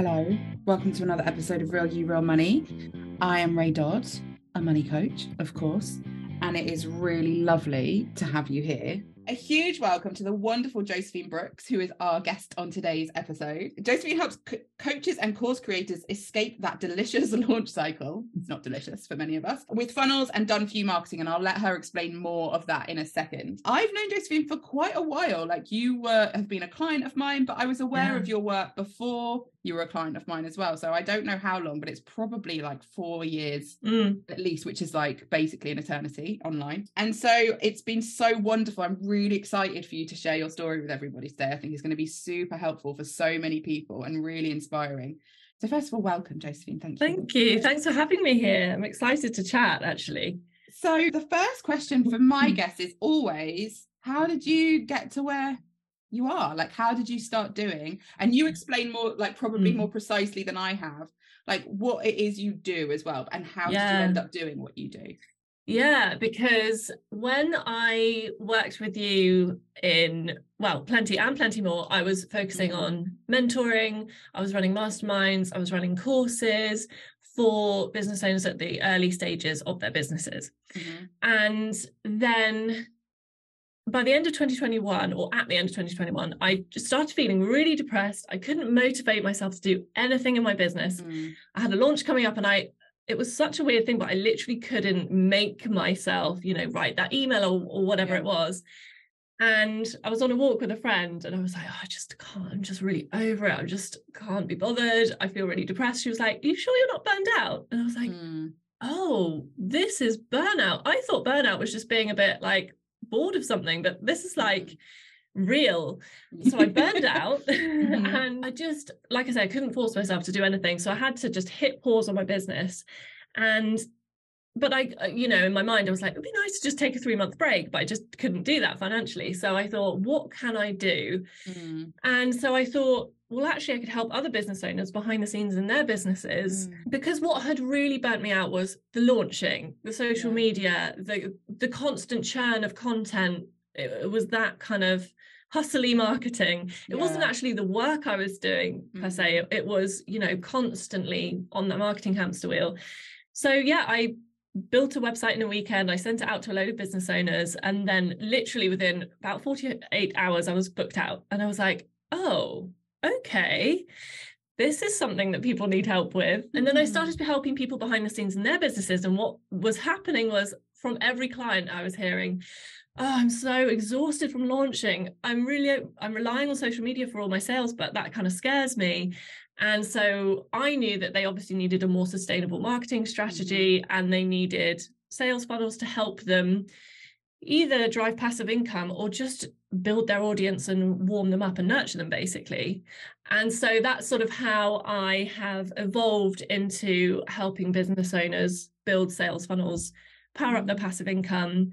Hello, welcome to another episode of Real You, Real Money. I am Ray Dodd, a money coach, of course, and it is really lovely to have you here. A huge welcome to the wonderful Josephine Brooks, who is our guest on today's episode. Josephine helps coaches and course creators escape that delicious launch cycle. It's not delicious for many of us, with funnels and done for you marketing. And I'll let her explain more of that in a second. I've known Josephine for quite a while. Like, you have been a client of mine, but I was aware of your work before you were a client of mine as well. So I don't know how long, but it's probably like 4 years at least, which is like basically an eternity online. And so it's been so wonderful. I'm really excited for you to share your story with everybody today. I think it's going to be super helpful for so many people and really inspiring. So first of all, welcome, Josephine. Thank you. Thank you. Thanks for having me here. I'm excited to chat, actually. So the first question for my guest is always, how did you get to where you are? Like, how did you start doing? And you explain more, like, probably more precisely than I have, like what it is you do as well, and how did you end up doing what you do? Yeah, because when I worked with you in, well, Plenty and Plenty More, I was focusing on mentoring. I was running masterminds. I was running courses for business owners at the early stages of their businesses. And then by the end of 2021, or at the end of 2021, I just started feeling really depressed. I couldn't motivate myself to do anything in my business. I had a launch coming up, and it was such a weird thing, but I literally couldn't make myself, you know, write that email or whatever it was. And I was on a walk with a friend, and I was like, oh, I just can't, I'm just really over it. I just can't be bothered. I feel really depressed. She was like, are you sure you're not burned out? And I was like, oh, this is burnout. I thought burnout was just being a bit like bored of something, but this is like real. So I burned out and I just, like I said, I couldn't force myself to do anything. So I had to just hit pause on my business. But I, you know, in my mind, I was like, it'd be nice to just take a 3-month break, but I just couldn't do that financially. So I thought, what can I do? And so I thought, well, actually, I could help other business owners behind the scenes in their businesses, because what had really burnt me out was the launching, the social media, the constant churn of content. It was that kind of hustly marketing. It wasn't actually the work I was doing per se. It was, you know, constantly on that marketing hamster wheel. So yeah, I built a website in a weekend. I sent it out to a load of business owners, and then literally within about 48 hours, I was booked out. And I was like, oh, okay, this is something that people need help with. And then I started helping people behind the scenes in their businesses. And what was happening was, from every client I was hearing, oh, I'm so exhausted from launching. I'm relying on social media for all my sales, but that kind of scares me. And so I knew that they obviously needed a more sustainable marketing strategy, and they needed sales funnels to help them either drive passive income or just build their audience and warm them up and nurture them, basically. And so that's sort of how I have evolved into helping business owners build sales funnels, power up their passive income,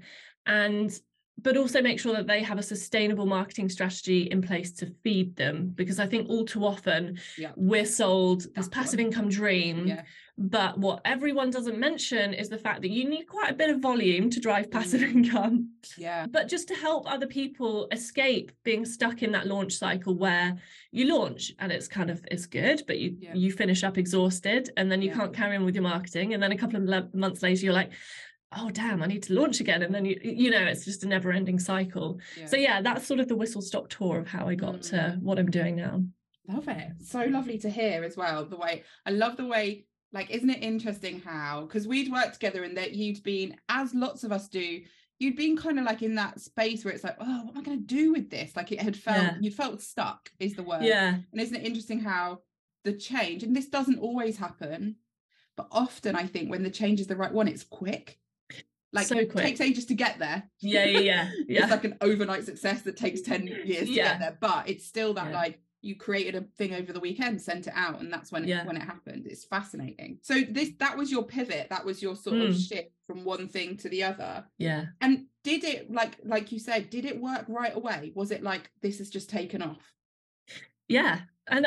but also make sure that they have a sustainable marketing strategy in place to feed them. Because I think all too often we're sold this passive income dream, but what everyone doesn't mention is the fact that you need quite a bit of volume to drive passive income. Yeah. But just to help other people escape being stuck in that launch cycle where you launch and it's good, but you finish up exhausted, and then you can't carry on with your marketing. And then a couple of months later, you're like, oh, damn, I need to launch again. And then, you know, it's just a never ending cycle. Yeah. So, yeah, that's sort of the whistle stop tour of how I got to what I'm doing now. Love it. So lovely to hear as well. Like, isn't it interesting how, because we'd worked together, and that you'd been, as lots of us do, you'd been kind of like in that space where it's like, oh, what am I going to do with this? Like, it had felt, you felt stuck is the word. Yeah. And isn't it interesting how the change, and this doesn't always happen, but often I think when the change is the right one, it's quick. Like, so quick. It takes ages to get there. Yeah. It's like an overnight success that takes 10 years to get there. But it's still that, like, you created a thing over the weekend, sent it out, and that's when it happened. It's fascinating. So that was your pivot. That was your sort of shift from one thing to the other. Yeah. And did it, like you said, did it work right away? Was it like, this has just taken off? Yeah. And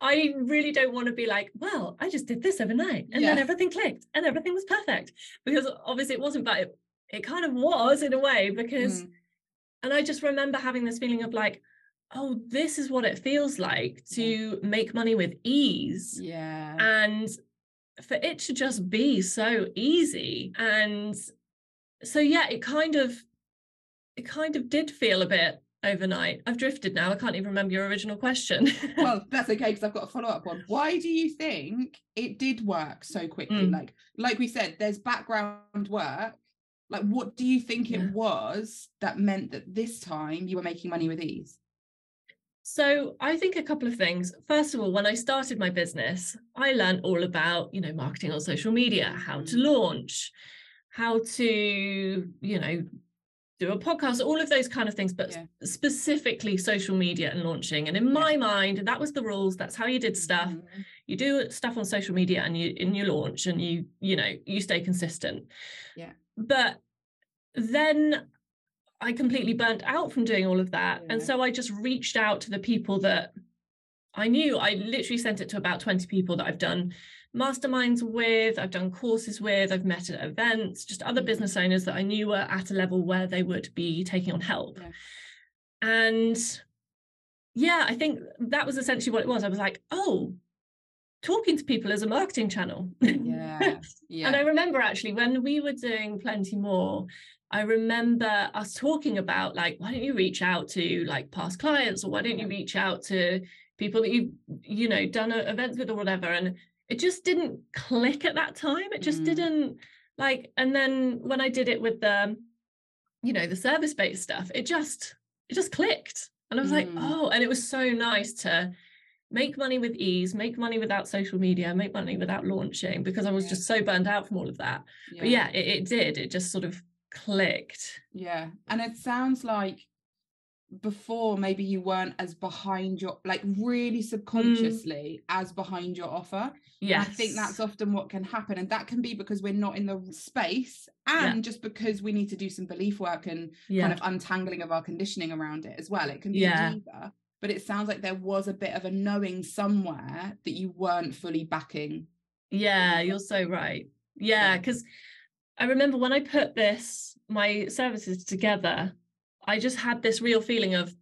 I really don't want to be like, well, I just did this overnight and then everything clicked and everything was perfect, because obviously it wasn't, but it kind of was in a way, because, and I just remember having this feeling of like, oh, this is what it feels like to make money with ease. Yeah. And for it to just be so easy. And so, yeah, it kind of did feel a bit overnight. I've drifted now. I can't even remember your original question. Well, that's okay, because I've got a follow-up one. Why do you think it did work so quickly? Like we said, there's background work. Like, what do you think it was that meant that this time you were making money with ease? So I think a couple of things. First of all, when I started my business, I learned all about, marketing on social media, how to launch, how to, do a podcast, all of those kind of things, but specifically social media and launching. And in my mind, that was the rules. That's how you did stuff. Mm-hmm. You do stuff on social media and you launch and you stay consistent. Yeah. But then I completely burnt out from doing all of that. Yeah. And so I just reached out to the people that I knew. I literally sent it to about 20 people that I've done masterminds with, I've done courses with, I've met at events, just other business owners that I knew were at a level where they would be taking on help. Yeah. And yeah, I think that was essentially what it was. I was like, oh, talking to people as a marketing channel. Yeah. Yeah. And I remember actually when we were doing Plenty More, I remember us talking about why don't you reach out to past clients, or why don't you reach out to people that you've, done events with or whatever. And it just didn't click at that time. It just didn't and then when I did it with the, the service-based stuff, it just clicked. And I was like, oh, and it was so nice to make money with ease, make money without social media, make money without launching, because I was just so burned out from all of that. Yeah. But yeah, it did. It just sort of clicked. Yeah. And it sounds like before maybe you weren't as behind your, really subconsciously as behind your offer. Yeah. I think that's often what can happen. And that can be because we're not in the space and just because we need to do some belief work and kind of untangling of our conditioning around it as well. It can be either. But it sounds like there was a bit of a knowing somewhere that you weren't fully backing. Yeah, you're so right. Yeah, because I remember when I put my services together, I just had this real feeling of,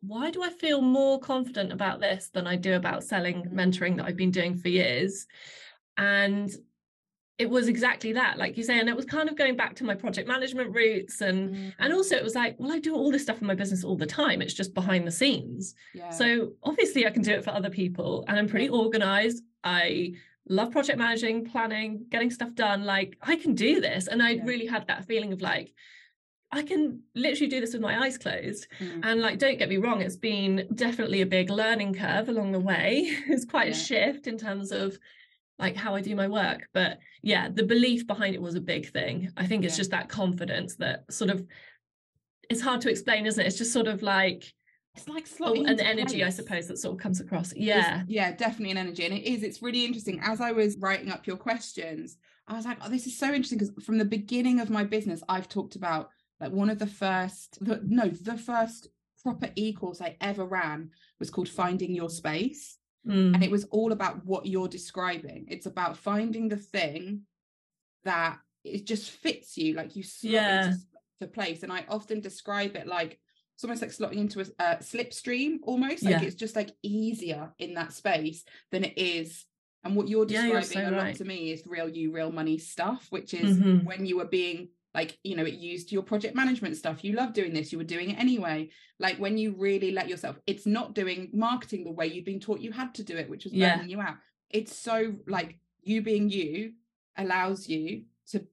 why do I feel more confident about this than I do about selling mentoring that I've been doing for years? And it was exactly that, like you say, and it was kind of going back to my project management roots. And and also it was like, well, I do all this stuff in my business all the time. It's just behind the scenes. Yeah. So obviously I can do it for other people, and I'm pretty organized. I love project managing, planning, getting stuff done. I can do this. And I really had that feeling of I can literally do this with my eyes closed. And don't get me wrong, it's been definitely a big learning curve along the way. It's quite a shift in terms of how I do my work. But yeah, the belief behind it was a big thing. I think it's just that confidence that sort of, it's hard to explain, isn't it? It's just sort of an energy, I suppose, that sort of comes across. Yeah. Yeah, definitely an energy. And it is, it's really interesting. As I was writing up your questions, I was like, oh, this is so interesting, because from the beginning of my business, I've talked about one of the first, the first proper e-course I ever ran was called Finding Your Space. And it was all about what you're describing. It's about finding the thing that it just fits you, you slot into the place. And I often describe it it's almost like slotting into a slipstream almost. It's just easier in that space than it is. And what you're describing a lot to me is Real You, Real Money stuff, which is when you were being it used your project management stuff. You love doing this. You were doing it anyway. When you really let yourself, it's not doing marketing the way you've been taught you had to do it, which was burning you out. It's so you being you allows you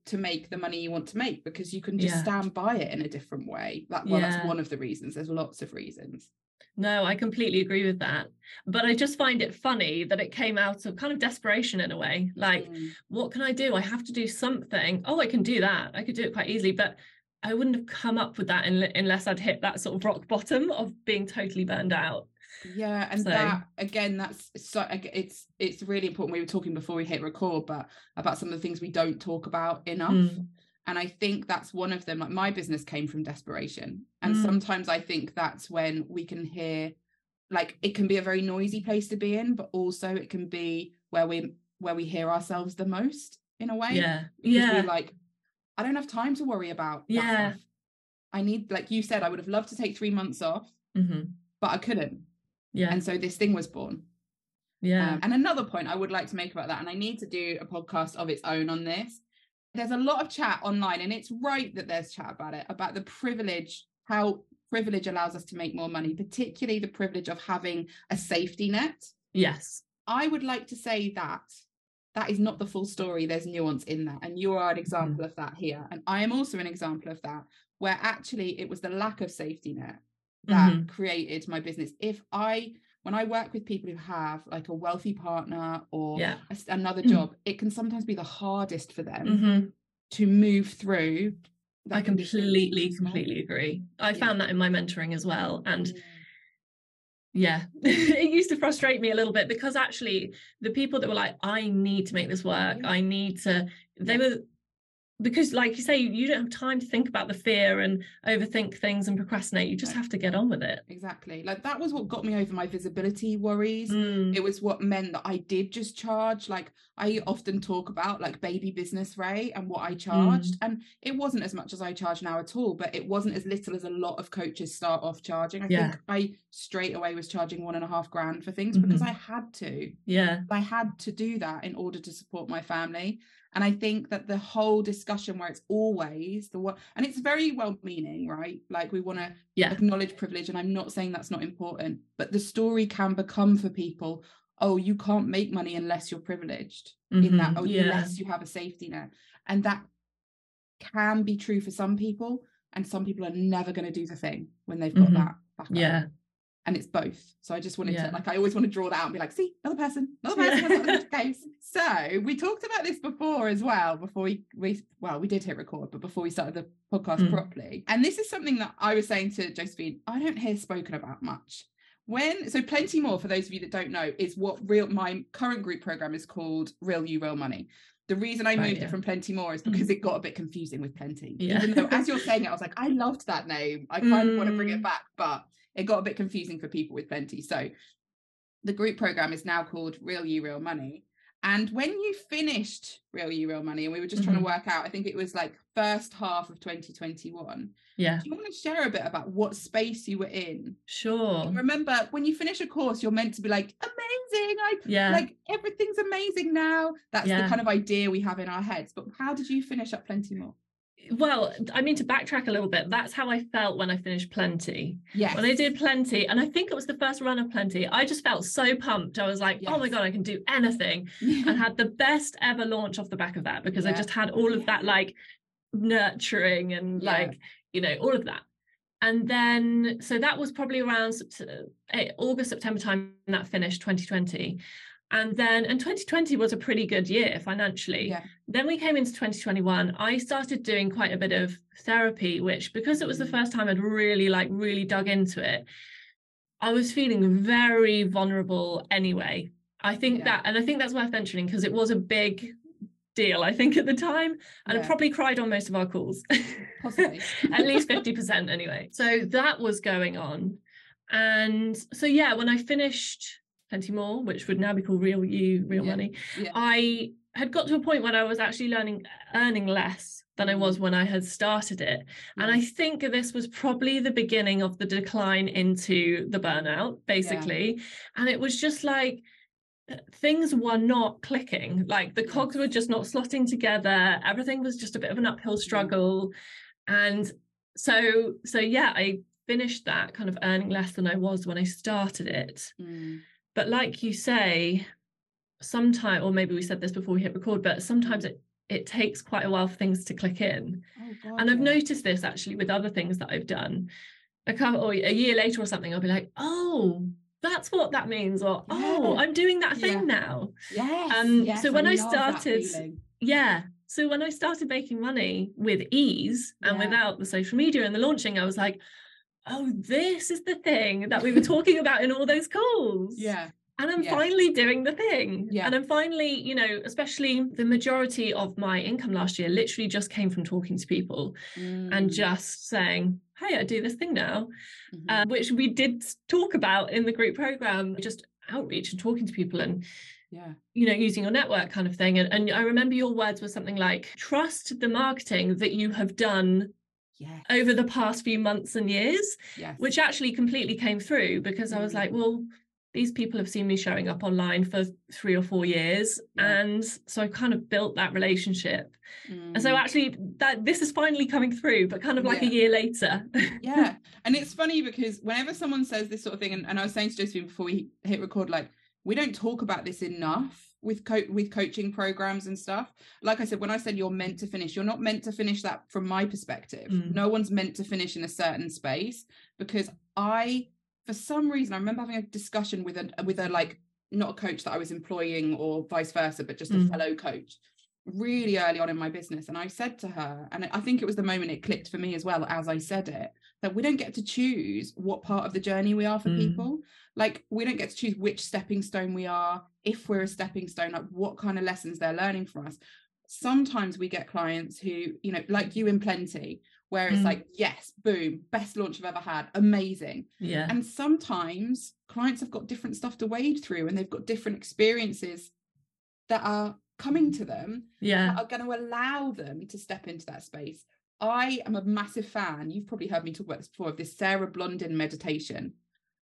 to make the money you want to make, because you can just stand by it in a different way. That's one of the reasons. There's lots of reasons. No, I completely agree with that. But I just find it funny that it came out of kind of desperation in a way. What can I do? I have to do something. Oh, I can do that. I could do it quite easily. But I wouldn't have come up with that unless I'd hit that sort of rock bottom of being totally burned out. Yeah. And so, that, again, that's so, it's really important. We were talking before we hit record, but about some of the things we don't talk about enough. And I think that's one of them. My business came from desperation. And sometimes I think that's when we can hear, it can be a very noisy place to be in, but also it can be where we hear ourselves the most in a way. Yeah. Because we're I don't have time to worry about that stuff. I need, like you said, I would have loved to take 3 months off, but I couldn't. Yeah. And so this thing was born. Yeah. And another point I would like to make about that, and I need to do a podcast of its own on this. There's a lot of chat online, and it's right that there's chat about it, about the privilege, how privilege allows us to make more money, particularly the privilege of having a safety net. Yes. I would like to say that that is not the full story. There's nuance in that. And you are an example of that here. And I am also an example of that, where actually it was the lack of safety net that created my business. When I work with people who have like a wealthy partner or another job, it can sometimes be the hardest for them to move through. I completely agree. I found that in my mentoring as well. And it used to frustrate me a little bit, because actually the people that were like, I need to make this work, they were, because like you say, you don't have time to think about the fear and overthink things and procrastinate. You just have to get on with it. Exactly. Like that was what got me over my visibility worries. It was what meant that I did just charge. Like I often talk about like baby business rate and what I charged. And it wasn't as much as I charge now at all, but it wasn't as little as a lot of coaches start off charging. I think I straight away was charging $1,500 for things because I had to. Yeah. I had to do that in order to support my family. And I think that the whole discussion where it's always the one, and it's very well-meaning, right? Like we want to acknowledge privilege, and I'm not saying that's not important, but the story can become for people, oh, you can't make money unless you're privileged in that, unless you have a safety net. And that can be true for some people, and some people are never going to do the thing when they've got that back up. Yeah. And it's both. So I just wanted to, like, I always want to draw that out and be like, see, another person has got the case. So we talked about this before as well, before we did hit record, but before we started the podcast properly. And this is something that I was saying to Josephine, I don't hear spoken about much. So Plenty More, for those of you that don't know, is what my current group program is called, Real You, Real Money. The reason I moved it from Plenty More is because it got a bit confusing with Plenty. Yeah. Even though, as you're saying it, I was like, I loved that name. I kind of want to bring it back, but it got a bit confusing for people with Plenty. So the group program is now called Real You, Real Money. And when you finished Real You, Real Money, and we were just trying to work out, I think it was like first half of 2021. Yeah. Do you want to share a bit about what space you were in? Sure. And remember, when you finish a course, you're meant to be like, amazing. Like everything's amazing now. That's the kind of idea we have in our heads. But how did you finish up Plenty More? Well, I mean, to backtrack a little bit, that's how I felt when I finished Plenty. Yes. When I did Plenty, and I think it was the first run of Plenty, I just felt so pumped. I was like, oh my God, I can do anything. And had the best ever launch off the back of that, because I just had all of that, like, nurturing and like, you know, all of that. And then, so that was probably around August, September time that finished 2020. And 2020 was a pretty good year financially. Yeah. Then we came into 2021. I started doing quite a bit of therapy, which, because it was the first time I'd really dug into it, I was feeling very vulnerable anyway. I think I think that's worth mentioning, because it was a big deal, I think, at the time. And I probably cried on most of our calls, possibly at least 50% anyway. So that was going on. And so, when I finished Plenty More, which would now be called Real You, Real Money. Yeah. I had got to a point when I was actually earning less than I was when I had started it. And I think this was probably the beginning of the decline into the burnout, basically. Yeah. And it was just like, things were not clicking. Like the cogs were just not slotting together. Everything was just a bit of an uphill struggle. And so I finished that kind of earning less than I was when I started it. But like you say, sometimes, or maybe we said this before we hit record, but sometimes it takes quite a while for things to click in. Oh, God. And I've noticed this actually with other things that I've done. A year later or something, I'll be like, oh, that's what that means. Or, oh, I'm doing that thing now. Yes. So when I started, so when I started making money with ease and without the social media and the launching, I was like, oh, this is the thing that we were talking about in all those calls. Yeah. And I'm finally doing the thing. Yeah. And I'm finally, you know, especially the majority of my income last year literally just came from talking to people and just saying, hey, I do this thing now, which we did talk about in the group program, just outreach and talking to people and, you know, using your network kind of thing. And I remember your words were something like, trust the marketing that you have done Yes. over the past few months and years, yes. which actually completely came through because I was like, well, these people have seen me showing up online for 3 or 4 years. Yeah. And so I kind of built that relationship. Mm. And so actually that this is finally coming through, but kind of like yeah. a year later. Yeah. And it's funny because whenever someone says this sort of thing, and I was saying to Josephine before we hit record, like, we don't talk about this enough with coaching programs and stuff. Like I said, when I said you're meant to finish, you're not meant to finish that from my perspective. Mm. No one's meant to finish in a certain space because for some reason, I remember having a discussion with a like, not a coach that I was employing or vice versa, but just a fellow coach really early on in my business. And I said to her, and I think it was the moment it clicked for me as well as I said it, that we don't get to choose what part of the journey we are for people. Like, we don't get to choose which stepping stone we are, if we're a stepping stone, like what kind of lessons they're learning from us. Sometimes we get clients who, you know, like you in Plenty, where it's like, yes, boom, best launch I've ever had, amazing. Yeah. And sometimes clients have got different stuff to wade through and they've got different experiences that are coming to them that are going to allow them to step into that space. I am a massive fan, you've probably heard me talk about this before, of this Sarah Blondin meditation.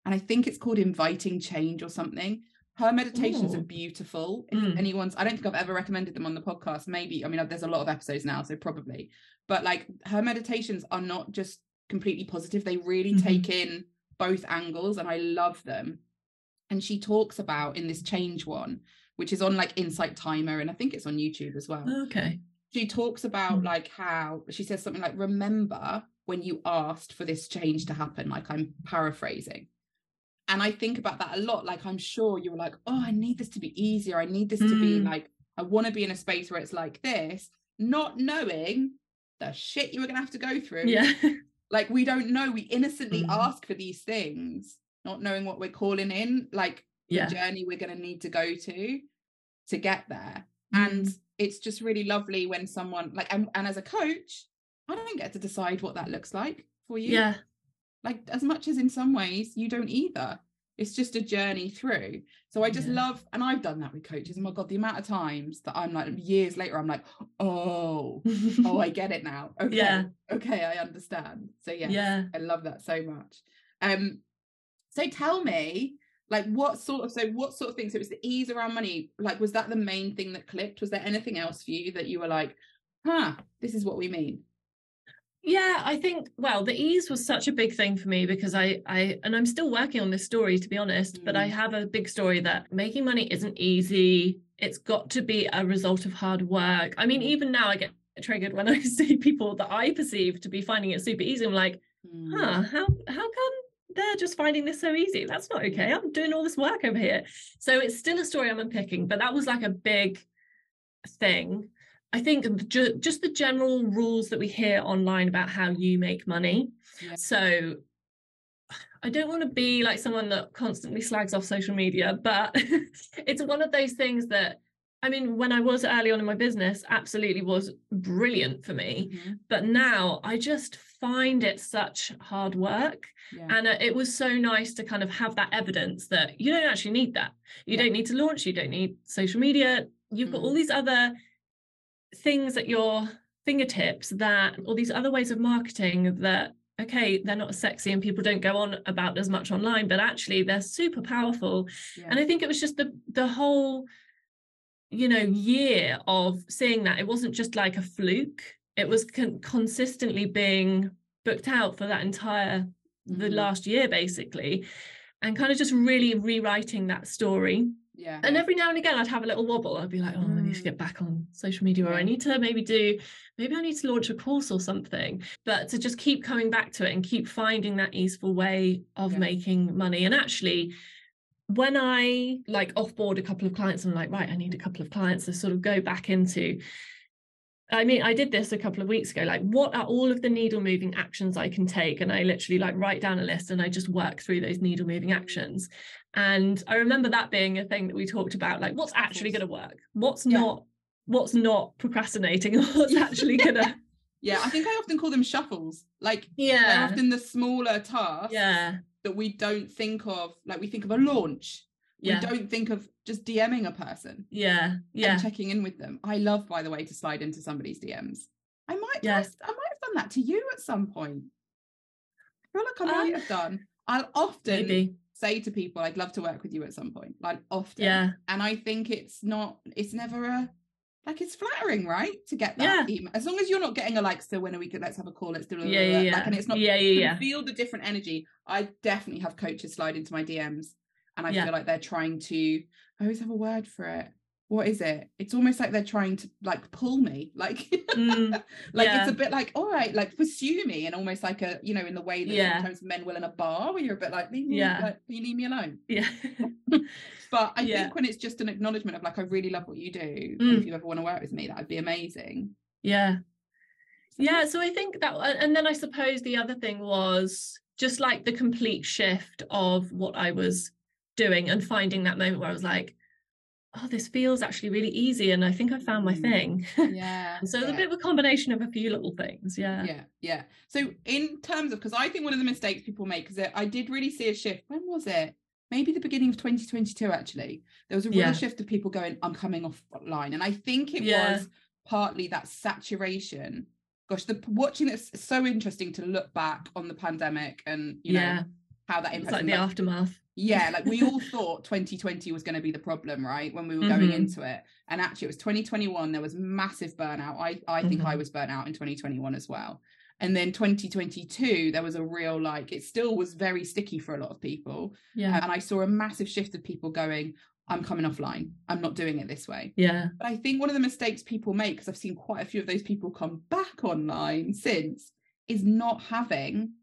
And I think it's called Inviting Change or something. Her meditations are beautiful. If anyone's, I don't think I've ever recommended them on the podcast. Maybe, I mean, there's a lot of episodes now, so probably. But like, her meditations are not just completely positive. They really take in both angles, and I love them. And she talks about in this change one, which is on like Insight Timer, and I think it's on YouTube as well. Okay. She talks about like how she says something like, remember when you asked for this change to happen. Like, I'm paraphrasing. And I think about that a lot. Like, I'm sure you were like, oh, I need this to be easier. I need this to be like, I want to be in a space where it's like this, not knowing the shit you were going to have to go through. Yeah. Like, we don't know. We innocently ask for these things, not knowing what we're calling in, like the journey we're going to need to go to get there. And it's just really lovely when someone like, and as a coach, I don't get to decide what that looks like for you. Yeah. Like, as much as in some ways you don't either, it's just a journey through. So I just love, and I've done that with coaches. Oh my God, the amount of times that I'm like, years later, I'm like, oh, I get it now. Okay. Yeah. Okay. I understand. So yeah, I love that so much. So tell me, like, what sort of things, so it was the ease around money. Like, was that the main thing that clicked? Was there anything else for you that you were like, this is what we mean? Yeah, I think, well, the ease was such a big thing for me because and I'm still working on this story, to be honest, but I have a big story that making money isn't easy. It's got to be a result of hard work. I mean, even now I get triggered when I see people that I perceive to be finding it super easy. I'm like, how come they're just finding this so easy? That's not okay. I'm doing all this work over here. So it's still a story I'm unpicking, but that was like a big thing. I think just the general rules that we hear online about how you make money. Yeah. So I don't want to be like someone that constantly slags off social media, but it's one of those things that, I mean, when I was early on in my business, absolutely was brilliant for me. Mm-hmm. But now I just find it such hard work. Yeah. And it was so nice to kind of have that evidence that you don't actually need that. You don't need to launch. You don't need social media. You've got all these other things at your fingertips, that all these other ways of marketing that, okay, they're not sexy and people don't go on about as much online, but actually they're super powerful. Yeah. And I think it was just the whole, you know, year of seeing that it wasn't just like a fluke. It was consistently being booked out for that entire the last year basically, and kind of just really rewriting that story. Yeah. And every now and again, I'd have a little wobble. I'd be like, oh, I need to get back on social media, or I need to maybe I need to launch a course or something. But to just keep coming back to it and keep finding that easeful way of making money. And actually, when I like offboard a couple of clients, I'm like, right, I need a couple of clients to sort of go back into. I mean, I did this a couple of weeks ago, like, what are all of the needle moving actions I can take? And I literally like write down a list and I just work through those needle moving actions. And I remember that being a thing that we talked about, like, what's actually going to work? What's not, what's not procrastinating? What's actually going to. Yeah. I think I often call them shuffles. Like, they're often the smaller tasks that we don't think of. Like, we think of a launch. We don't think of just DMing a person. Yeah. Yeah. And checking in with them. I love, by the way, to slide into somebody's DMs. I might have done done that to you at some point? I feel like I might have done. I'll often say to people, I'd love to work with you at some point, like often. Yeah. And I think it's never a, like, it's flattering, right? To get that email. As long as you're not getting a like, so when are we good, let's have a call, let's do it. Like, and it's not, you feel the different energy. I definitely have coaches slide into my DMs and I feel like they're trying to, I always have a word for it. What is it? It's almost like they're trying to like pull me, like, it's a bit like, all right, like pursue me, and almost like a, you know, in the way that sometimes men will in a bar where you're a bit like, leave me, like, you leave me alone. Yeah. But I think when it's just an acknowledgement of like, I really love what you do. Mm. If you ever want to work with me, that'd be amazing. Yeah. Yeah. So I think that, and then I suppose the other thing was just like the complete shift of what I was doing and finding that moment where I was like, oh, this feels actually really easy, and I think I found my thing. Yeah. So it's a bit of a combination of a few little things. Yeah. Yeah. Yeah. So in terms of, because I think one of the mistakes people make is that I did really see a shift. When was it? Maybe the beginning of 2022, actually. There was a real shift of people going, I'm coming offline. And I think it was partly that saturation. Gosh, watching this is so interesting to look back on the pandemic and, you know, how that impacted. It's like the aftermath. Yeah, like we all thought 2020 was going to be the problem, right? When we were going into it. And actually it was 2021, there was massive burnout. I think I was burnt out in 2021 as well. And then 2022, there was a real, like, it still was very sticky for a lot of people. Yeah. And I saw a massive shift of people going, I'm coming offline. I'm not doing it this way. Yeah. But I think one of the mistakes people make, because I've seen quite a few of those people come back online since, is not having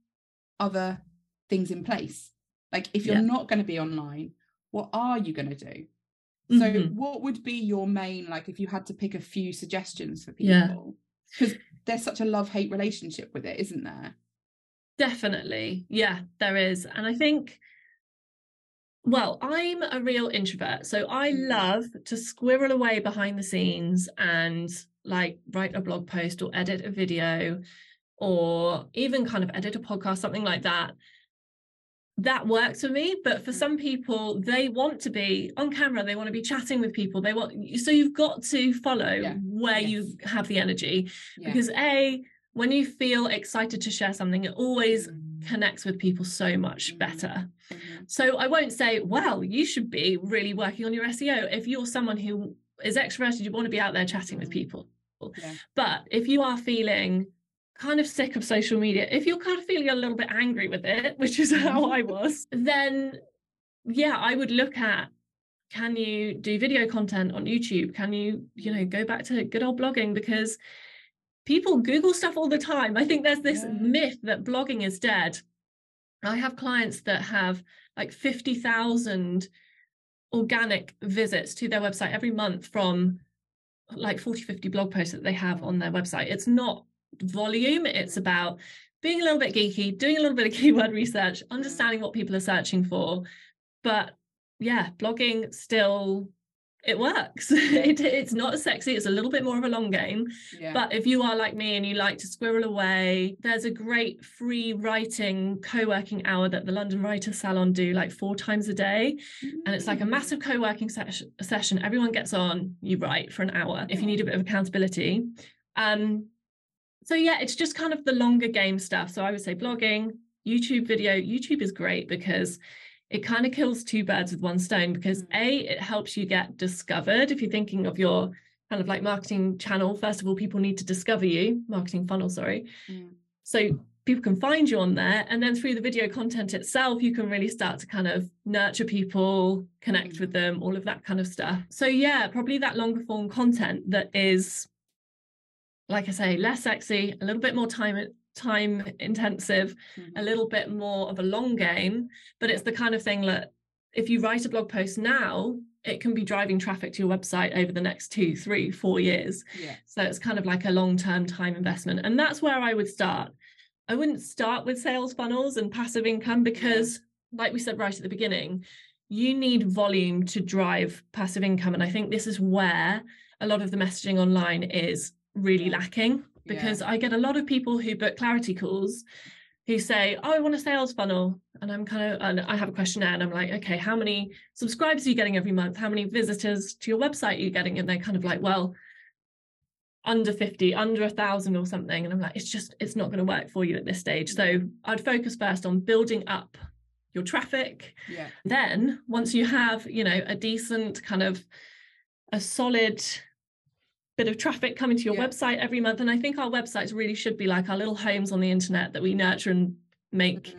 other things in place. Like, if you're not going to be online, what are you going to do? So what would be your main, like, if you had to pick a few suggestions for people? Because there's such a love-hate relationship with it, isn't there? Definitely. Yeah, there is. And I think, well, I'm a real introvert. So I love to squirrel away behind the scenes and, like, write a blog post or edit a video or even kind of edit a podcast, something like that. That works for me, but for some people, they want to be on camera, they want to be chatting with people, they want, so you've got to follow where you have the energy, because when you feel excited to share something, it always connects with people so much better. So I won't say, well, you should be really working on your SEO if you're someone who is extroverted, you want to be out there chatting with people. But if you are feeling kind of sick of social media, if you're kind of feeling a little bit angry with it, which is how I was, then I would look at, can you do video content on YouTube? Can you know, go back to good old blogging? Because people Google stuff all the time. I think there's this myth that blogging is dead. I have clients that have like 50,000 organic visits to their website every month from like 40, 50 blog posts that they have on their website. It's not volume, it's about being a little bit geeky, doing a little bit of keyword research, understanding what people are searching for. But blogging still, it works. It's not as sexy, it's a little bit more of a long game, but if you are like me and you like to squirrel away, there's a great free writing co-working hour that the London Writers' Salon do like 4 times a day, and it's like a massive co-working session. Everyone gets on, you write for an hour if you need a bit of accountability. So it's just kind of the longer game stuff. So I would say blogging, YouTube video. YouTube is great because it kind of kills two birds with one stone, because A, it helps you get discovered. If you're thinking of your kind of like marketing channel, first of all, people need to discover you, marketing funnel, sorry. So people can find you on there. And then through the video content itself, you can really start to kind of nurture people, connect with them, all of that kind of stuff. So probably that longer form content that is, like I say, less sexy, a little bit more time intensive, a little bit more of a long game. But it's the kind of thing that if you write a blog post now, it can be driving traffic to your website over the next 2, 3, 4 years. So it's kind of like a long-term time investment. And that's where I would start. I wouldn't start with sales funnels and passive income, because like we said right at the beginning, you need volume to drive passive income. And I think this is where a lot of the messaging online is really lacking, because I get a lot of people who book clarity calls who say, oh, I want a sales funnel, and I'm kind of, and I have a questionnaire, and I'm like, okay, how many subscribers are you getting every month, how many visitors to your website are you getting? And they're kind of like, well, under 50, under 1,000 or something. And I'm like, it's not going to work for you at this stage. So I'd focus first on building up your traffic. Yeah. Then once you have, a decent kind of a solid bit of traffic coming to your website every month. And I think our websites really should be like our little homes on the internet that we nurture and make.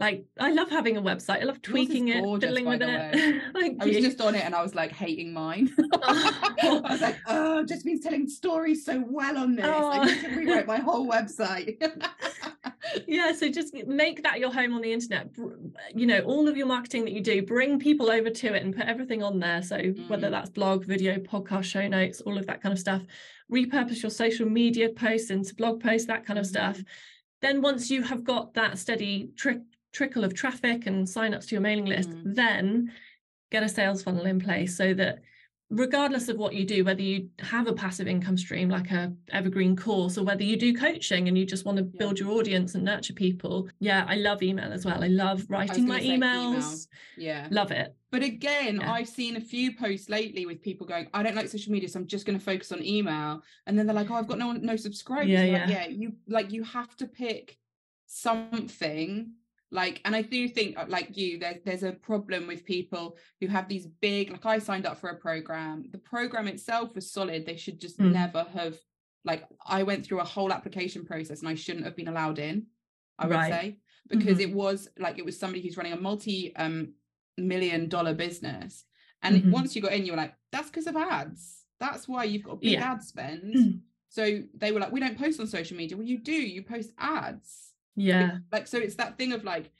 Like, I love having a website. I love tweaking it, fiddling with it. Thank you. I was just on it and I was like hating mine. I was like, just been telling stories so well on this. Oh. I need to rewrite my whole website. Yeah, so just make that your home on the internet. All of your marketing that you do, bring people over to it and put everything on there. So whether that's blog, video, podcast, show notes, all of that kind of stuff. Repurpose your social media posts into blog posts, that kind of stuff. Then once you have got that steady trickle of traffic and sign-ups to your mailing list, then get a sales funnel in place so that regardless of what you do, whether you have a passive income stream like a evergreen course or whether you do coaching and you just want to build your audience and nurture people. Yeah, I love email as well. I love writing my emails. Yeah, love it. But again, I've seen a few posts lately with people going, I don't like social media, so I'm just going to focus on email. And then they're like, oh, I've got no subscribers. You have to pick something. Like, and I do think, like you, there's a problem with people who have these big, like I signed up for a program. The program itself was solid. They should just never have, like, I went through a whole application process and I shouldn't have been allowed in, I would say, because it was somebody who's running a multi-million-dollar business. And once you got in, you were like, that's because of ads. That's why you've got a big ad spend. So they were like, we don't post on social media. Well, you do, you post ads. Yeah, like, so it's that thing of like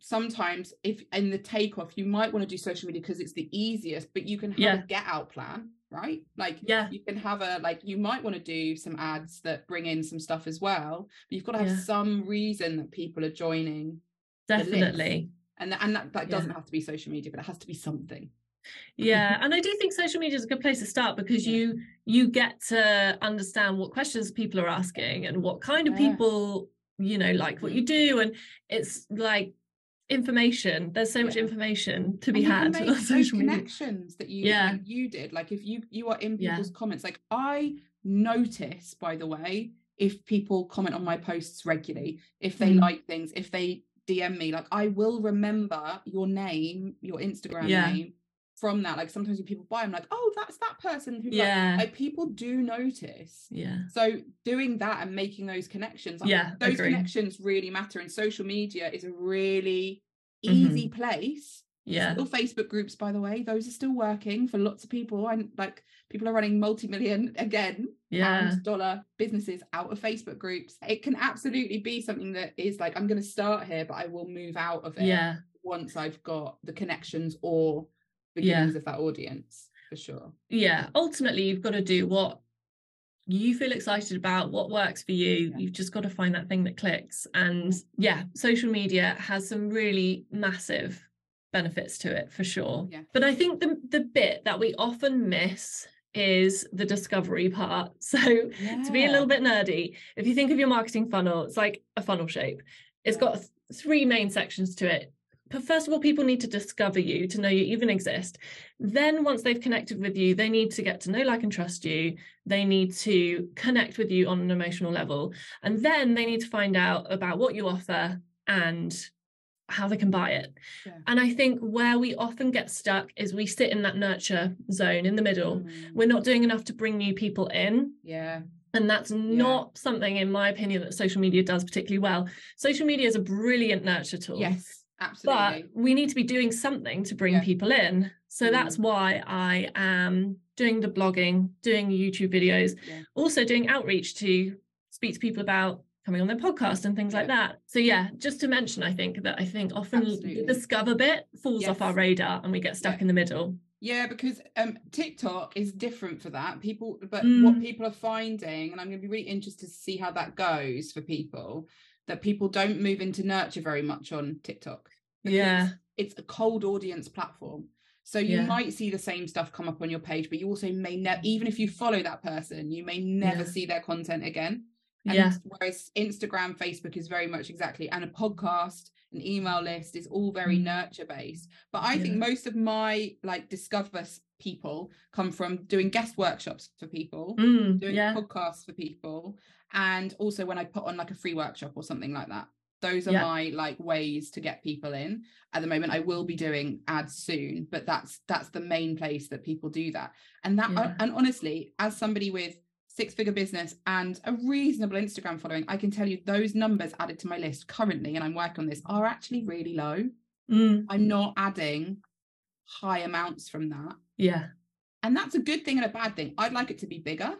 sometimes if in the takeoff you might want to do social media because it's the easiest, but you can have a get out plan, right? Like, you can have you might want to do some ads that bring in some stuff as well, but you've got to have some reason that people are joining. Definitely. And that doesn't have to be social media, but it has to be something. Yeah. And I do think social media is a good place to start because you get to understand what questions people are asking and what kind of people like what you do, and it's like information. There's so much information to be had on social media. Connections that you like you did, like if you are in people's comments. Like, I notice, by the way, if people comment on my posts regularly, if they like things, if they DM me, like I will remember your name, your Instagram name from that. Like sometimes when people buy, I'm like, oh, that's that person who like people do notice. So doing that and making those connections, like, those connections really matter, and social media is a really easy place. Still Facebook groups, by the way, those are still working for lots of people, and like people are running multi-million dollar businesses out of Facebook groups. It can absolutely be something that is like, I'm going to start here, but I will move out of it once I've got the connections or beginnings of that audience, for sure. Ultimately you've got to do what you feel excited about, what works for you. You've just got to find that thing that clicks. And social media has some really massive benefits to it, for sure. But I think the bit that we often miss is the discovery part. So to be a little bit nerdy, if you think of your marketing funnel, it's like a funnel shape. It's got three main sections to it. First of all, people need to discover you to know you even exist. Then once they've connected with you, they need to get to know, like, and trust you. They need to connect with you on an emotional level. And then they need to find out about what you offer and how they can buy it. And I think where we often get stuck is we sit in that nurture zone in the middle. We're not doing enough to bring new people in. And that's not something, in my opinion, that social media does particularly well. Social media is a brilliant nurture tool. Absolutely. But we need to be doing something to bring people in. So that's why I am doing the blogging, doing YouTube videos, also doing outreach to speak to people about coming on their podcast and things like that. So just to mention, I think often the discover bit falls off our radar and we get stuck in the middle. Yeah, because TikTok is different for that. What people are finding, and I'm going to be really interested to see how that goes for people, that people don't move into nurture very much on TikTok. It's a cold audience platform. So you might see the same stuff come up on your page, but you also may even if you follow that person, you may never see their content again. And whereas Instagram, Facebook is very much and a podcast, an email list is all very nurture based. But I think most of my like discover people come from doing guest workshops for people, doing podcasts for people, and also when I put on like a free workshop or something like that. Those are my like ways to get people in. At the moment, I will be doing ads soon, but that's the main place that people do that. And that and honestly, as somebody with six-figure business and a reasonable Instagram following, I can tell you those numbers added to my list currently, and I'm working on this, are actually really low. I'm not adding high amounts from that. Yeah. And that's a good thing and a bad thing. I'd like it to be bigger.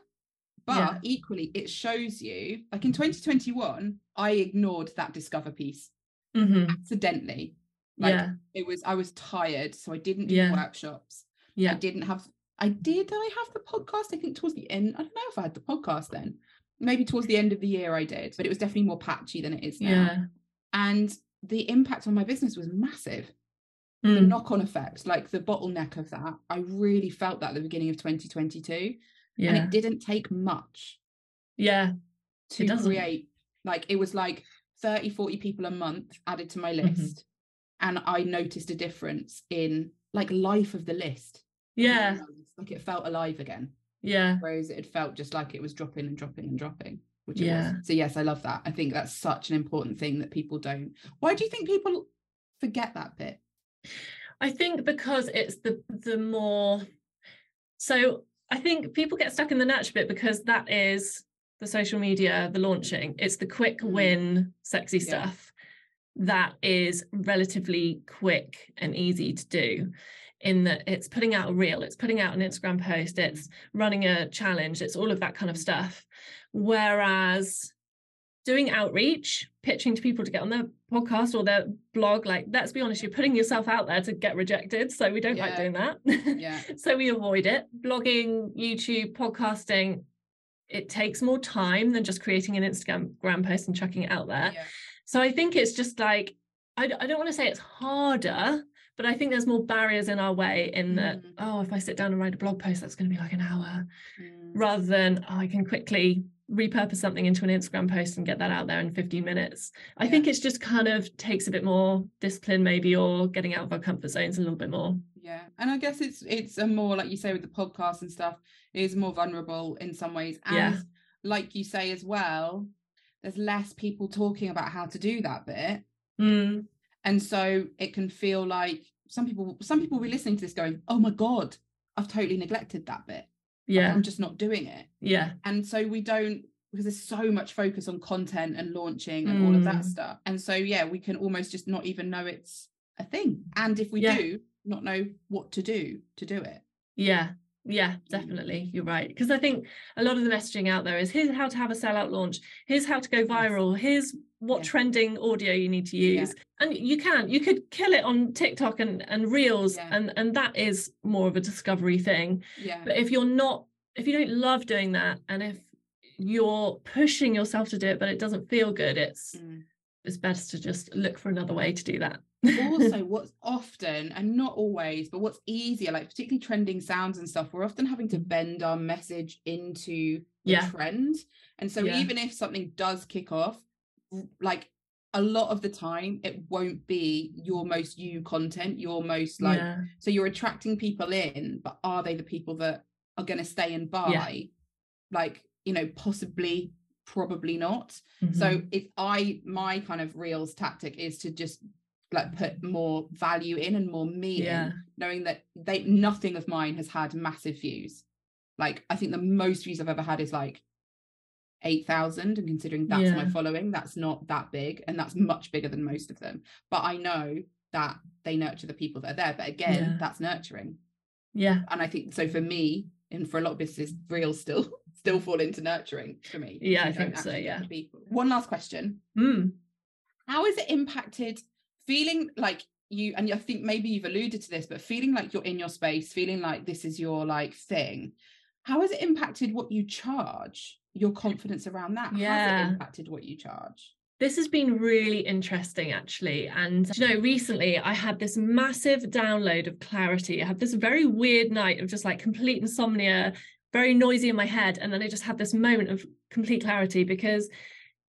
But equally, it shows you, like in 2021, I ignored that Discover piece accidentally. Like it was, I was tired, so I didn't do workshops. Yeah. Did I have the podcast? I think towards the end, I don't know if I had the podcast then. Maybe towards the end of the year I did, but it was definitely more patchy than it is now. Yeah. And the impact on my business was massive. The knock-on effect, like the bottleneck of that, I really felt that at the beginning of 2022. Yeah. And it didn't take much to create, like it was like 30-40 people a month added to my list, and I noticed a difference in like life of the list. Like it felt alive again, whereas it felt just like it was dropping and dropping and dropping, which it was. So yes, I love that. I think that's such an important thing that people don't. Why do you think people forget that bit? I think because it's the more so I think people get stuck in the nurture bit because that is the social media, the launching. It's the quick win, sexy stuff that is relatively quick and easy to do, in that it's putting out a reel, it's putting out an Instagram post, it's running a challenge, it's all of that kind of stuff. Whereas doing outreach, pitching to people to get on their podcast or their blog, like, let's be honest, you're putting yourself out there to get rejected. So we don't like doing that. So we avoid it. Blogging, YouTube, podcasting, it takes more time than just creating an Instagram post and chucking it out there. Yeah. So I think it's just like, I don't want to say it's harder, but I think there's more barriers in our way in that, oh, if I sit down and write a blog post, that's going to be like an hour, rather than, oh, I can quickly repurpose something into an Instagram post and get that out there in 15 minutes. I think it's just kind of takes a bit more discipline maybe, or getting out of our comfort zones a little bit more. Yeah. And I guess it's a more, like you say with the podcast and stuff, it is more vulnerable in some ways. And like you say as well, there's less people talking about how to do that bit. And so it can feel like some people will be listening to this going, oh my God, I've totally neglected that bit. Yeah, I'm just not doing it. Yeah. And so we don't, because there's so much focus on content and launching and all of that stuff. And so, yeah, we can almost just not even know it's a thing. And if we do, not know what to do it. Yeah. Yeah, definitely. You're right. Because I think a lot of the messaging out there is, here's how to have a sellout launch. Here's how to go viral. Here's what trending audio you need to use. And you could kill it on TikTok and Reels. Yeah. And that is more of a discovery thing. Yeah. But if you don't love doing that, and if you're pushing yourself to do it, but it doesn't feel good, it's best to just look for another way to do that. Also, what's often, and not always, but what's easier, like particularly trending sounds and stuff, we're often having to bend our message into the trend. And so even if something does kick off, like a lot of the time it won't be your most you content, your most like, so you're attracting people in, but are they the people that are going to stay and buy? Like, you know, possibly, probably not. So if my kind of Reels tactic is to just like put more value in and more me in, knowing that nothing of mine has had massive views. Like I think the most views I've ever had is like 8,000, and considering that's my following, that's not that big, and that's much bigger than most of them. But I know that they nurture the people that are there. But again, that's nurturing. Yeah. And I think so for me, and for a lot of businesses, Reels still fall into nurturing for me. Yeah, I think so. Yeah. One last question. How has it impacted feeling like you, and I think maybe you've alluded to this, but feeling like you're in your space, feeling like this is your like thing, how has it impacted what you charge, your confidence around that? Has it impacted what you charge? This has been really interesting, actually. And, you know, recently I had this massive download of clarity. I had this very weird night of just like complete insomnia, very noisy in my head. And then I just had this moment of complete clarity, because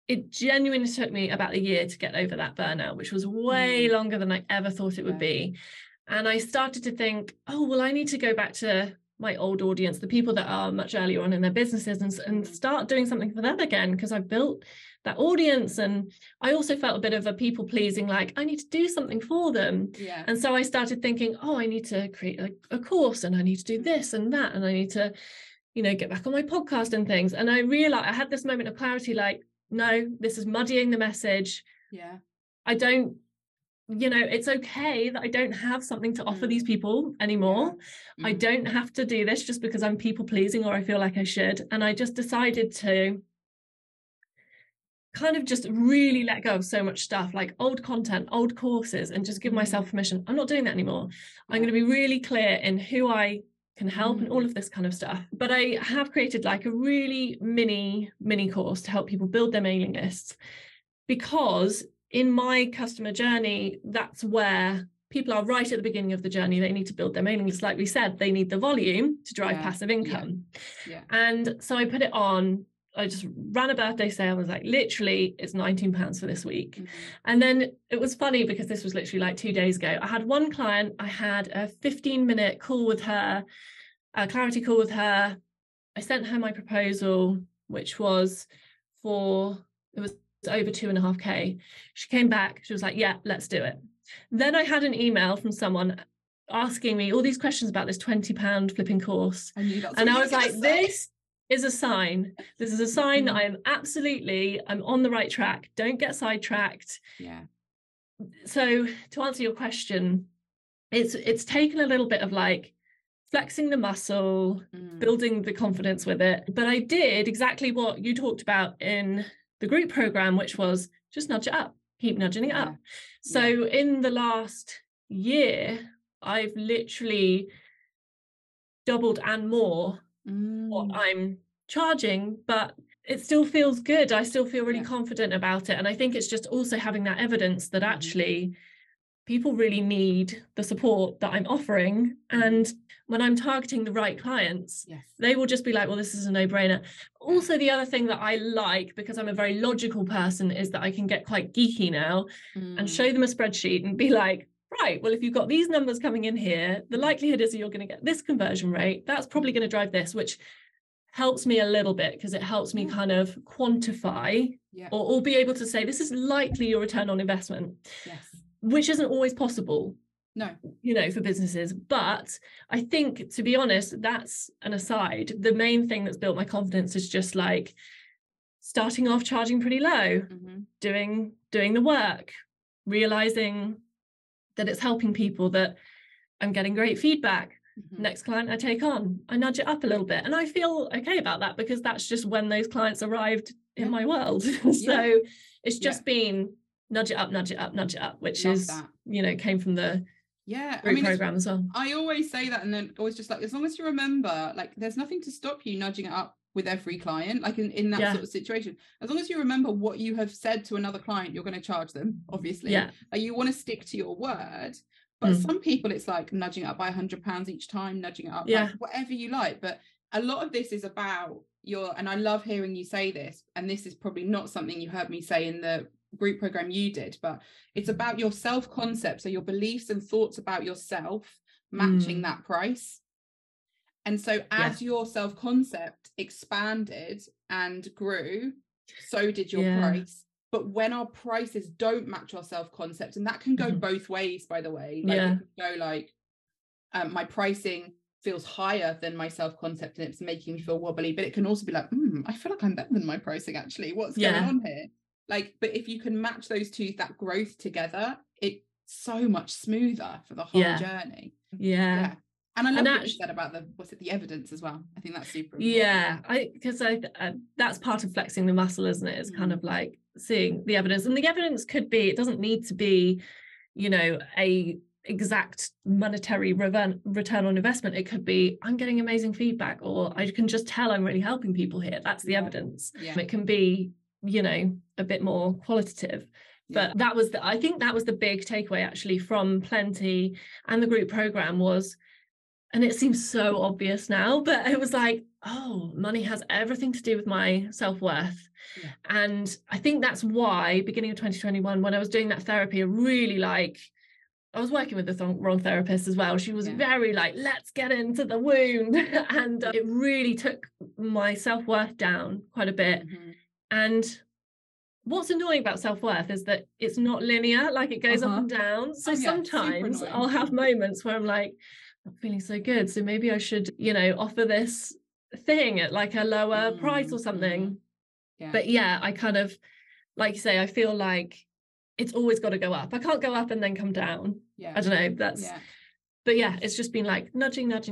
it genuinely took me about a year to get over that burnout, which was way longer than I ever thought it would be. And I started to think, oh, well, I need to go back to my old audience, the people that are much earlier on in their businesses, and start doing something for them again, because I built that audience. And I also felt a bit of a people pleasing, like I need to do something for them. Yeah. And so I started thinking, oh, I need to create a course, and I need to do this and that, and I need to, you know, get back on my podcast and things. And I realized I had this moment of clarity, like, no, this is muddying the message. Yeah. I don't, you know, it's okay that I don't have something to offer these people anymore. Mm-hmm. I don't have to do this just because I'm people pleasing or I feel like I should. And I just decided to kind of just really let go of so much stuff, like old content, old courses, and just give myself permission. I'm not doing that anymore. I'm going to be really clear in who I can help and all of this kind of stuff. But I have created like a really mini course to help people build their mailing lists, because in my customer journey, that's where people are right at the beginning of the journey. They need to build their mailing list. Like we said, they need the volume to drive passive income. Yeah. And so I put it on. I just ran a birthday sale. I was like, literally, it's £19 for this week. Mm-hmm. And then it was funny because this was literally like 2 days ago. I had one client. I had a 15-minute call with her, a clarity call with her. I sent her my proposal, which was over 2.5K. She came back, she was like, yeah, let's do it. Then I had an email from someone asking me all these questions about this £20 flipping course. And I was like, this is a sign that I am absolutely, I'm on the right track. Don't get sidetracked. Yeah. So to answer your question, it's taken a little bit of like flexing the muscle, building the confidence with it. But I did exactly what you talked about in the group program, which was just nudge it up, keep nudging it up. So in the last year, I've literally doubled and more what I'm charging, but it still feels good. I still feel really confident about it. And I think it's just also having that evidence that actually people really need the support that I'm offering. And when I'm targeting the right clients, they will just be like, well, this is a no-brainer. Also, the other thing that I like, because I'm a very logical person, is that I can get quite geeky now and show them a spreadsheet and be like, right, well, if you've got these numbers coming in here, the likelihood is that you're going to get this conversion rate. That's probably going to drive this, which helps me a little bit because it helps me kind of quantify or be able to say, this is likely your return on investment. Yes. Which isn't always possible, no, you know, for businesses. But I think, to be honest, that's an aside. The main thing that's built my confidence is just like starting off charging pretty low, doing the work, realizing that it's helping people, that I'm getting great feedback. Next client I take on, I nudge it up a little bit. And I feel okay about that because that's just when those clients arrived in my world. So it's just been nudge it up, nudge it up, nudge it up, which Love is, that. You know, came from the program as well. I always say that, and then always just like, as long as you remember, like, there's nothing to stop you nudging it up with every client, like in that sort of situation. As long as you remember what you have said to another client, you're going to charge them, obviously. Yeah. Like, you want to stick to your word, but some people it's like nudging it up by £100 each time, nudging it up, like, whatever you like. But a lot of this is about your, and I love hearing you say this, and this is probably not something you heard me say in the group program you did, but it's about your self-concept, so your beliefs and thoughts about yourself matching that price. And so as your self-concept expanded and grew, so did your price. But when our prices don't match our self-concept, and that can go both ways, by the way, like it can go like my pricing feels higher than my self-concept and it's making me feel wobbly, but it can also be like, I feel like I'm better than my pricing actually, what's going on here? Like, but if you can match those two, that growth together, it's so much smoother for the whole journey. Yeah. And I love what you said about the evidence as well. I think that's super important. Yeah, because that's part of flexing the muscle, isn't it? It's kind of like seeing the evidence. And the evidence could be, it doesn't need to be, you know, a exact monetary return on investment. It could be, I'm getting amazing feedback, or I can just tell I'm really helping people here. That's the evidence. Yeah. It can be, you know, a bit more qualitative. But I think that was the big takeaway actually from Plenty and the group program was, and it seems so obvious now, but it was like, oh, money has everything to do with my self-worth. Yeah. And I think that's why beginning of 2021, when I was doing that therapy, I really like I was working with the wrong therapist as well. She was very like, let's get into the wound. And it really took my self-worth down quite a bit. Mm-hmm. And what's annoying about self-worth is that it's not linear, like it goes up and down. So sometimes I'll have moments where I'm like, I'm feeling so good. So maybe I should, you know, offer this thing at like a lower price or something. Yeah. But yeah, I kind of, like you say, I feel like it's always got to go up. I can't go up and then come down. Yeah. I don't know. That's, but yeah, it's just been like nudging. Love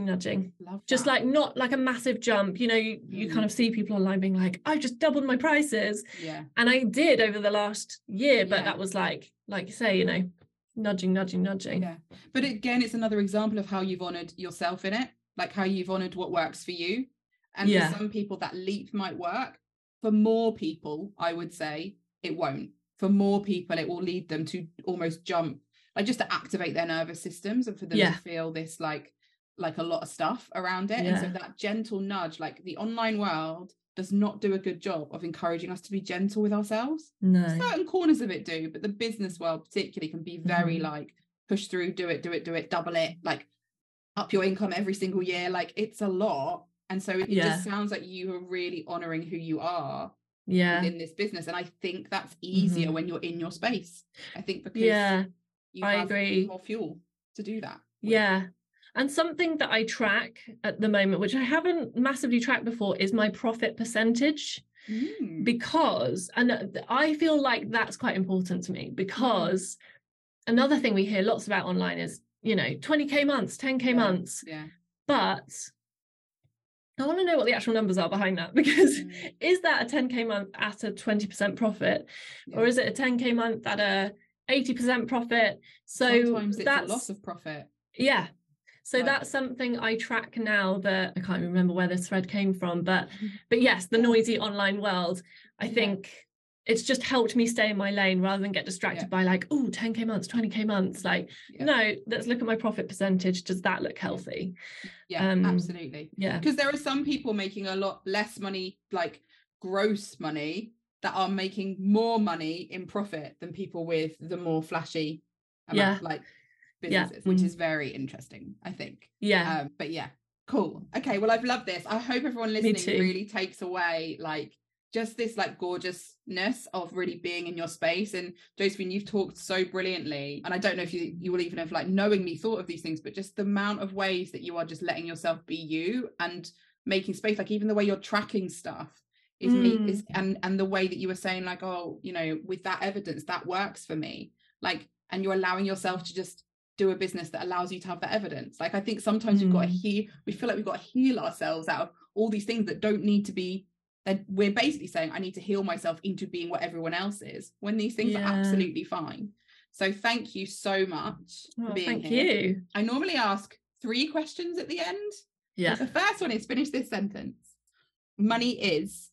just that. Like not like a massive jump. You know, you kind of see people online being like, I just doubled my prices. Yeah. And I did over the last year, but that was like you say, you know, nudging. Yeah. But again, it's another example of how you've honored yourself in it, like how you've honored what works for you. And for some people that leap might work. For more people, I would say it won't. For more people, it will lead them to almost jump, like just to activate their nervous systems and for them to feel this like a lot of stuff around it. Yeah. And so that gentle nudge, like the online world does not do a good job of encouraging us to be gentle with ourselves. No. Certain corners of it do, but the business world particularly can be very like push through, do it, double it, like up your income every single year. Like it's a lot. And so it just sounds like you are really honoring who you are. Yeah, in this business. And I think that's easier when you're in your space, I think, because you have more fuel to do that with. Yeah. And something that I track at the moment, which I haven't massively tracked before, is my profit percentage, because, and I feel like that's quite important to me, because another thing we hear lots about online is, you know, 20k months, 10k months, but I want to know what the actual numbers are behind that, because is that a 10k month at a 20% profit, or is it a 10k month at a 80% profit? So sometimes that's a loss of profit. Yeah. So that's something I track now, that I can't remember where this thread came from, but yes, the noisy online world, I think it's just helped me stay in my lane rather than get distracted by like, oh, 10k months, 20k months. Like, no, let's look at my profit percentage. Does that look healthy? Yeah, absolutely. Yeah. Because there are some people making a lot less money, like gross money, that are making more money in profit than people with the more flashy amount, like businesses, which is very interesting, I think. Yeah. But yeah, cool. Okay. Well, I've loved this. I hope everyone listening really takes away like, just this like gorgeousness of really being in your space. And Josephine, you've talked so brilliantly. And I don't know if you will even have like knowingly thought of these things, but just the amount of ways that you are just letting yourself be you and making space, like even the way you're tracking stuff is and the way that you were saying like, oh, you know, with that evidence, that works for me. Like, and you're allowing yourself to just do a business that allows you to have that evidence. Like, I think sometimes we've got to we feel like we've got to heal ourselves out of all these things that don't need to be. Then we're basically saying I need to heal myself into being what everyone else is, when these things are absolutely fine. So thank you so much for being here. Thank you. I normally ask 3 questions at the end. Yeah. The first one is finish this sentence. Money is.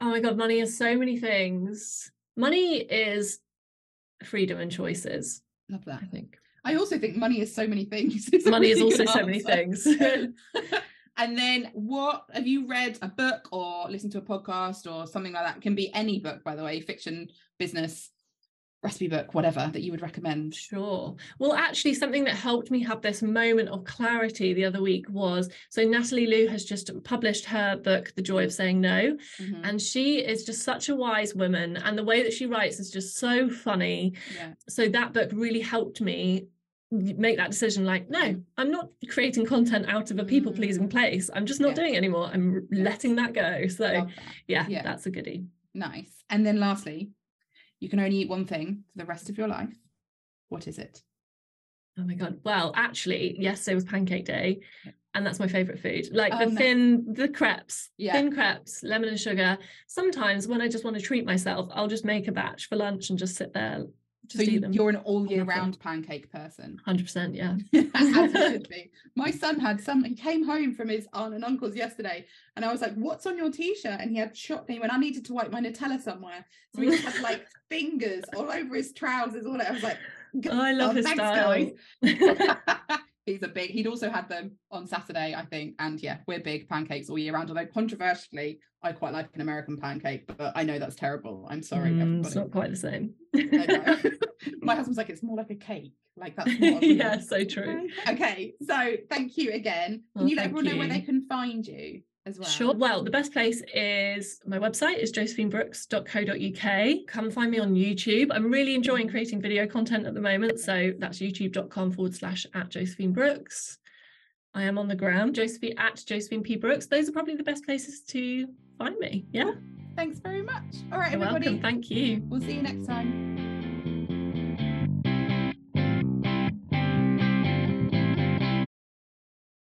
Oh my God, money is so many things. Money is freedom and choices. Love that. I think. I also think money is so many things. Money is also so many things. And then what have you read, a book or listened to a podcast or something like that? It can be any book, by the way, fiction, business, recipe book, whatever, that you would recommend. Sure. Well, actually, something that helped me have this moment of clarity the other week was, so Natalie Lou has just published her book, The Joy of Saying No. Mm-hmm. And she is just such a wise woman. And the way that she writes is just so funny. Yeah. So that book really helped me make that decision, like, no, I'm not creating content out of a people-pleasing place. I'm just not doing it anymore. I'm letting that go. So that. Yeah, that's a goodie. Nice. And then lastly, you can only eat one thing for the rest of your life. What is it? Oh my God. Well, actually, yesterday was pancake day, and that's my favorite food. Like the crepes, lemon and sugar. Sometimes when I just want to treat myself, I'll just make a batch for lunch and just sit there. Just so you're an all year round pancake person. 100%, yeah. As it should be. My son had some, he came home from his aunt and uncle's yesterday, and I was like, what's on your t-shirt? And he had chocolate. He went, I needed to wipe my Nutella somewhere. So he just had like fingers all over his trousers. All that. I was like, oh, I love his style. He's a big, he'd also had them on Saturday, I think. And yeah, we're big pancakes all year round. Although controversially, I quite like an American pancake, but I know that's terrible. I'm sorry. It's not quite the same. My husband's like, it's more like a cake. Like that's not yeah, so true. Okay. So thank you again. Can you let everyone know where they can find you as well? Sure. Well, the best place is my website is josephinebrooks.co.uk. Come find me on YouTube. I'm really enjoying creating video content at the moment. So that's youtube.com/@josephinebrooks. I am on the gram, @JosephinePBrooks. Those are probably the best places to find me. Yeah. Thanks very much. All right, everybody. Welcome. Thank you. We'll see you next time.